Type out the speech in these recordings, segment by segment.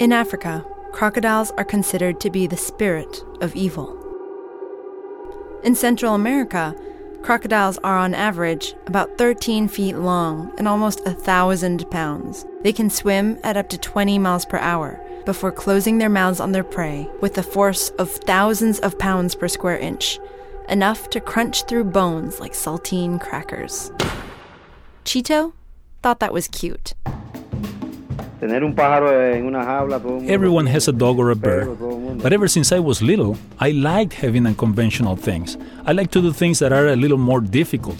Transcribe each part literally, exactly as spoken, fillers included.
In Africa, crocodiles are considered to be the spirit of evil. In Central America, crocodiles are on average about thirteen feet long and almost one thousand pounds. They can swim at up to twenty miles per hour before closing their mouths on their prey with a force of thousands of pounds per square inch, enough to crunch through bones like saltine crackers. Chito thought that was cute. Everyone has a dog or a bird, but ever since I was little, I liked having unconventional things. I like to do things that are a little more difficult.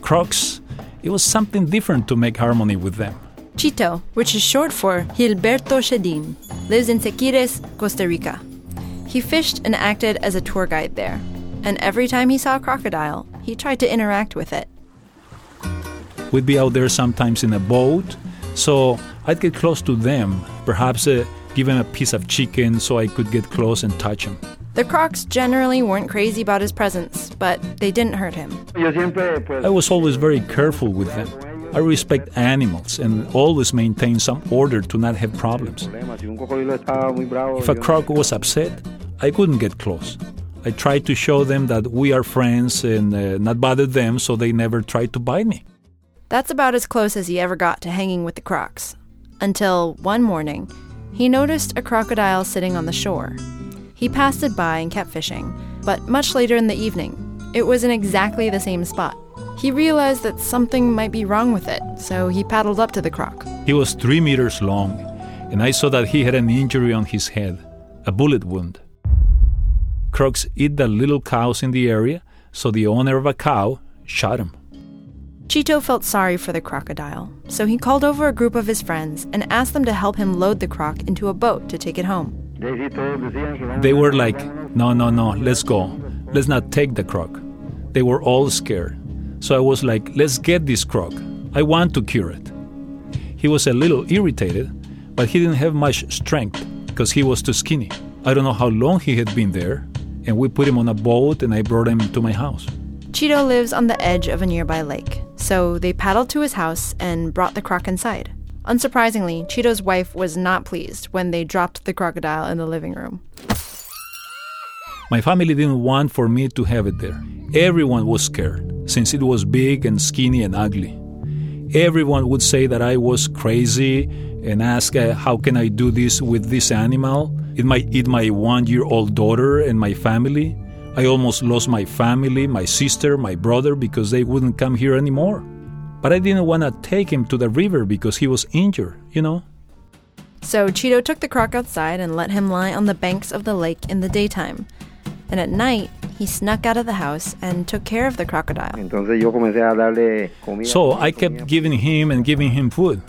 Crocs, it was something different to make harmony with them. Chito, which is short for Gilberto Shedden, lives in Siquirres, Costa Rica. He fished and acted as a tour guide there, and every time he saw a crocodile, he tried to interact with it. We'd be out there sometimes in a boat, so I'd get close to them, perhaps uh, give them a piece of chicken so I could get close and touch them. The crocs generally weren't crazy about his presence, but they didn't hurt him. I was always very careful with them. I respect animals and always maintain some order to not have problems. If a croc was upset, I couldn't get close. I tried to show them that we are friends and uh, not bother them so they never tried to bite me. That's about as close as he ever got to hanging with the crocs. Until one morning, he noticed a crocodile sitting on the shore. He passed it by and kept fishing, but much later in the evening, it was in exactly the same spot. He realized that something might be wrong with it, so he paddled up to the croc. He was three meters long, and I saw that he had an injury on his head, a bullet wound. Crocs eat the little cows in the area, so the owner of a cow shot him. Chito felt sorry for the crocodile, so he called over a group of his friends and asked them to help him load the croc into a boat to take it home. They were like, no, no, no, let's go. Let's not take the croc. They were all scared. So I was like, let's get this croc. I want to cure it. He was a little irritated, but he didn't have much strength because he was too skinny. I don't know how long he had been there, and we put him on a boat and I brought him to my house. Chito lives on the edge of a nearby lake, so they paddled to his house and brought the croc inside. Unsurprisingly, Chito's wife was not pleased when they dropped the crocodile in the living room. My family didn't want for me to have it there. Everyone was scared, since it was big and skinny and ugly. Everyone would say that I was crazy and ask, uh, how can I do this with this animal? It might eat my one-year-old daughter and my family. I almost lost my family, my sister, my brother, because they wouldn't come here anymore. But I didn't want to take him to the river because he was injured, you know. So Chito took the croc outside and let him lie on the banks of the lake in the daytime. And at night, he snuck out of the house and took care of the crocodile. So I kept giving him and giving him food.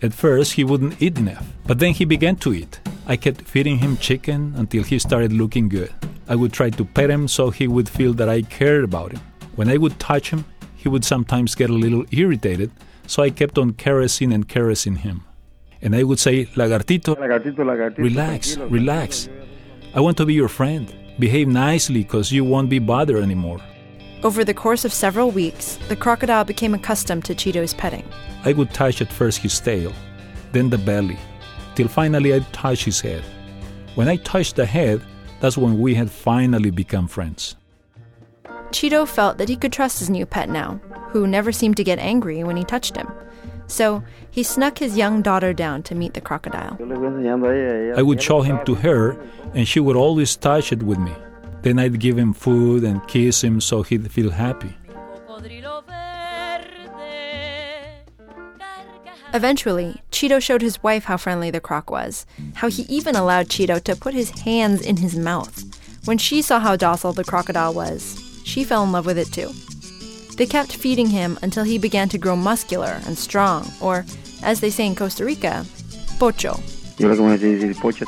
At first, he wouldn't eat enough, but then he began to eat. I kept feeding him chicken until he started looking good. I would try to pet him so he would feel that I cared about him. When I would touch him, he would sometimes get a little irritated, so I kept on caressing and caressing him. And I would say, Lagartito, lagartito, lagartito relax, tranquilo, relax. Tranquilo. I want to be your friend. Behave nicely because you won't be bothered anymore. Over the course of several weeks, the crocodile became accustomed to Chito's petting. I would touch at first his tail, then the belly, till finally I'd touch his head. When I touched the head, that's when we had finally become friends. Chito felt that he could trust his new pet now, who never seemed to get angry when he touched him. So he snuck his young daughter down to meet the crocodile. I would show him to her, and she would always touch it with me. Then I'd give him food and kiss him so he'd feel happy. Eventually, Chito showed his wife how friendly the croc was, how he even allowed Chito to put his hands in his mouth. When she saw how docile the crocodile was, she fell in love with it too. They kept feeding him until he began to grow muscular and strong, or, as they say in Costa Rica, Pocho.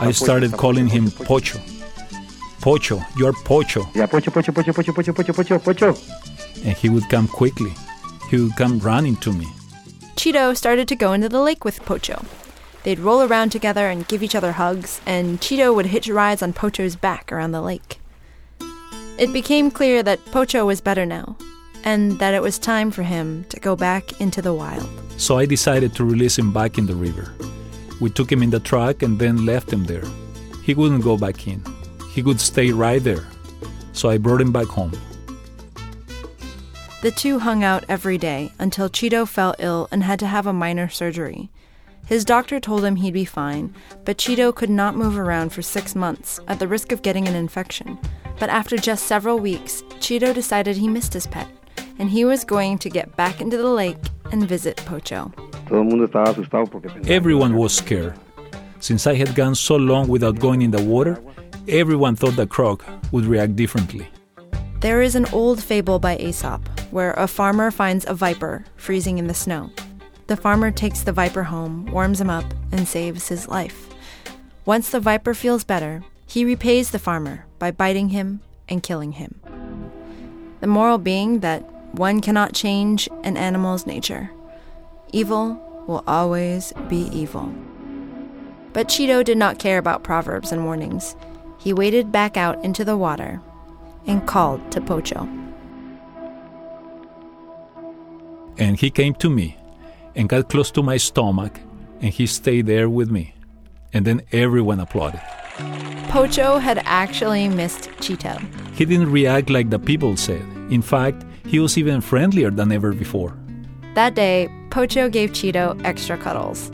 I started calling him Pocho. Pocho, you're Pocho. And he would come quickly. He would come running to me. Chito started to go into the lake with Pocho. They'd roll around together and give each other hugs, and Chito would hitch rides on Pocho's back around the lake. It became clear that Pocho was better now, and that it was time for him to go back into the wild. So I decided to release him back in the river. We took him in the truck and then left him there. He wouldn't go back in. He would stay right there. So I brought him back home. The two hung out every day until Chito fell ill and had to have a minor surgery. His doctor told him he'd be fine, but Chito could not move around for six months at the risk of getting an infection. But after just several weeks, Chito decided he missed his pet, and he was going to get back into the lake and visit Pocho. Everyone was scared. Since I had gone so long without going in the water, everyone thought the croc would react differently. There is an old fable by Aesop where a farmer finds a viper freezing in the snow. The farmer takes the viper home, warms him up, and saves his life. Once the viper feels better, he repays the farmer by biting him and killing him. The moral being that one cannot change an animal's nature. Evil will always be evil. But Chito did not care about proverbs and warnings. He waded back out into the water and called to Pocho. And he came to me and got close to my stomach, and he stayed there with me. And then everyone applauded. Pocho had actually missed Chito. He didn't react like the people said. In fact, he was even friendlier than ever before. That day, Pocho gave Chito extra cuddles.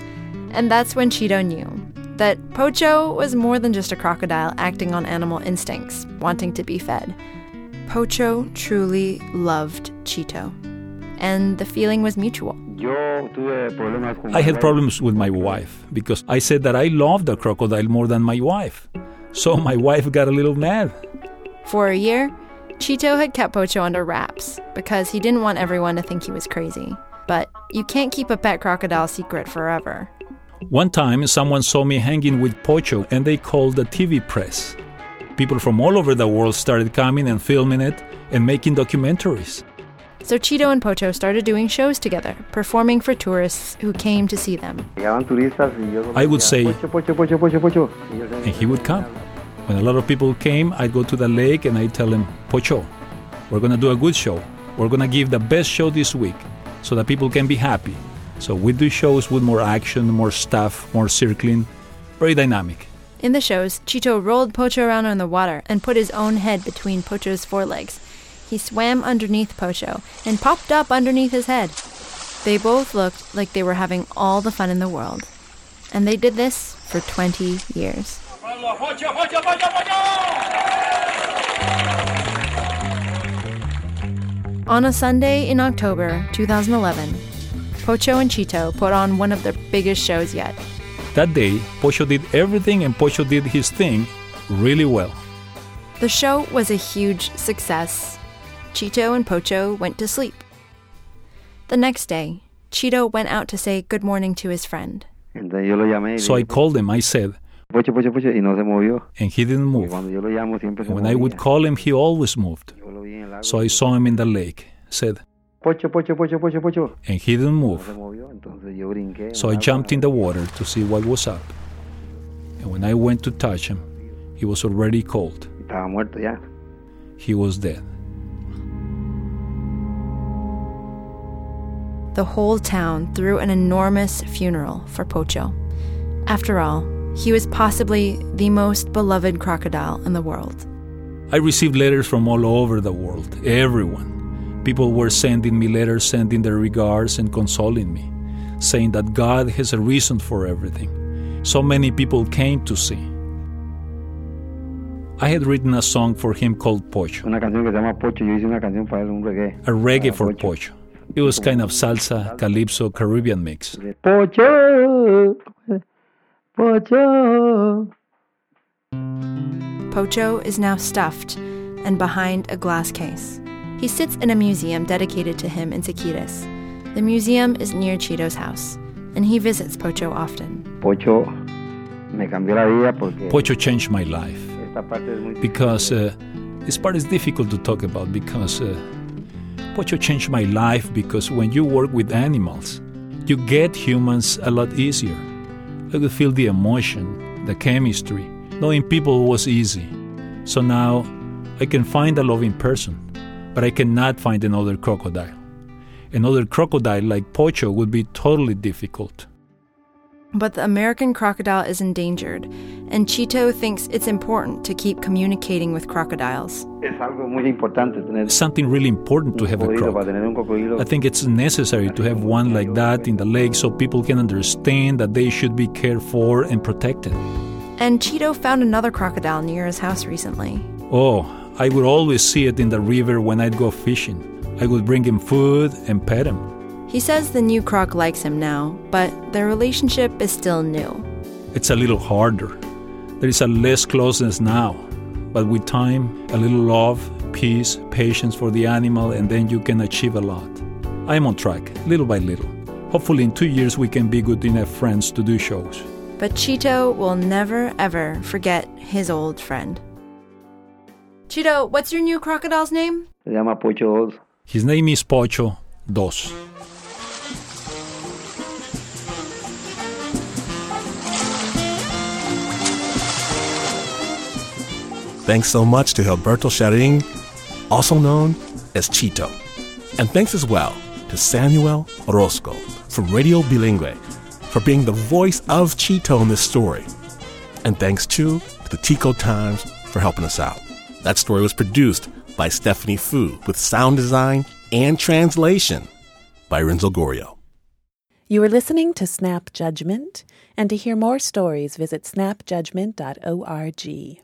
And that's when Chito knew that Pocho was more than just a crocodile acting on animal instincts, wanting to be fed. Pocho truly loved Chito. And the feeling was mutual. I had problems with my wife because I said that I loved the crocodile more than my wife. So my wife got a little mad. For a year, Chito had kept Pocho under wraps because he didn't want everyone to think he was crazy. But you can't keep a pet crocodile secret forever. One time, someone saw me hanging with Pocho and they called the T V press. People from all over the world started coming and filming it and making documentaries. So Chito and Pocho started doing shows together, performing for tourists who came to see them. I would say, and he would come. When a lot of people came, I'd go to the lake and I'd tell him, Pocho, we're going to do a good show. We're going to give the best show this week so that people can be happy. So we do shows with more action, more stuff, more circling, very dynamic. In the shows, Chito rolled Pocho around on the water and put his own head between Pocho's forelegs. He swam underneath Pocho and popped up underneath his head. They both looked like they were having all the fun in the world. And they did this for twenty years. On a Sunday in October two thousand eleven, Pocho and Chito put on one of their biggest shows yet. That day, Pocho did everything and Pocho did his thing really well. The show was a huge success. Chito and Pocho went to sleep. The next day, Chito went out to say good morning to his friend. So I called him. I said, and he didn't move. And when I would call him, he always moved. So I saw him in the lake, said, and he didn't move. So I jumped in the water to see what was up. And when I went to touch him, he was already cold. He was dead. The whole town threw an enormous funeral for Pocho. After all, he was possibly the most beloved crocodile in the world. I received letters from all over the world, everyone. People were sending me letters, sending their regards and consoling me, saying that God has a reason for everything. So many people came to see. I had written a song for him called Pocho. A reggae for Pocho. It was kind of salsa, calypso, Caribbean mix. Pocho! Pocho! Pocho is now stuffed and behind a glass case. He sits in a museum dedicated to him in Siquirres. The museum is near Chito's house, and he visits Pocho often. Pocho, me cambió la vida porque... Pocho changed my life. Because uh, this part is difficult to talk about because uh, Pocho changed my life because when you work with animals, you get humans a lot easier. I could feel the emotion, the chemistry. Knowing people was easy. So now I can find a loving person, but I cannot find another crocodile. Another crocodile like Pocho would be totally difficult. But the American crocodile is endangered, and Chito thinks it's important to keep communicating with crocodiles. Something really important to have a croc. I think it's necessary to have one like that in the lake so people can understand that they should be cared for and protected. And Chito found another crocodile near his house recently. Oh, I would always see it in the river when I'd go fishing. I would bring him food and pet him. He says the new croc likes him now, but their relationship is still new. It's a little harder. There is a less closeness now. But with time, a little love, peace, patience for the animal, and then you can achieve a lot. I'm on track, little by little. Hopefully in two years we can be good enough friends to do shows. But Chito will never, ever forget his old friend. Chito, what's your new crocodile's name? His name is Pocho Dos. Thanks so much to Gilberto Shedden, also known as Chito. And thanks as well to Samuel Orozco from Radio Bilingue for being the voice of Chito in this story. And thanks too to the Tico Times for helping us out. That story was produced by Stephanie Foo with sound design and translation by Renzo Gorrio. You are listening to Snap Judgment, and to hear more stories, visit snap judgment dot org.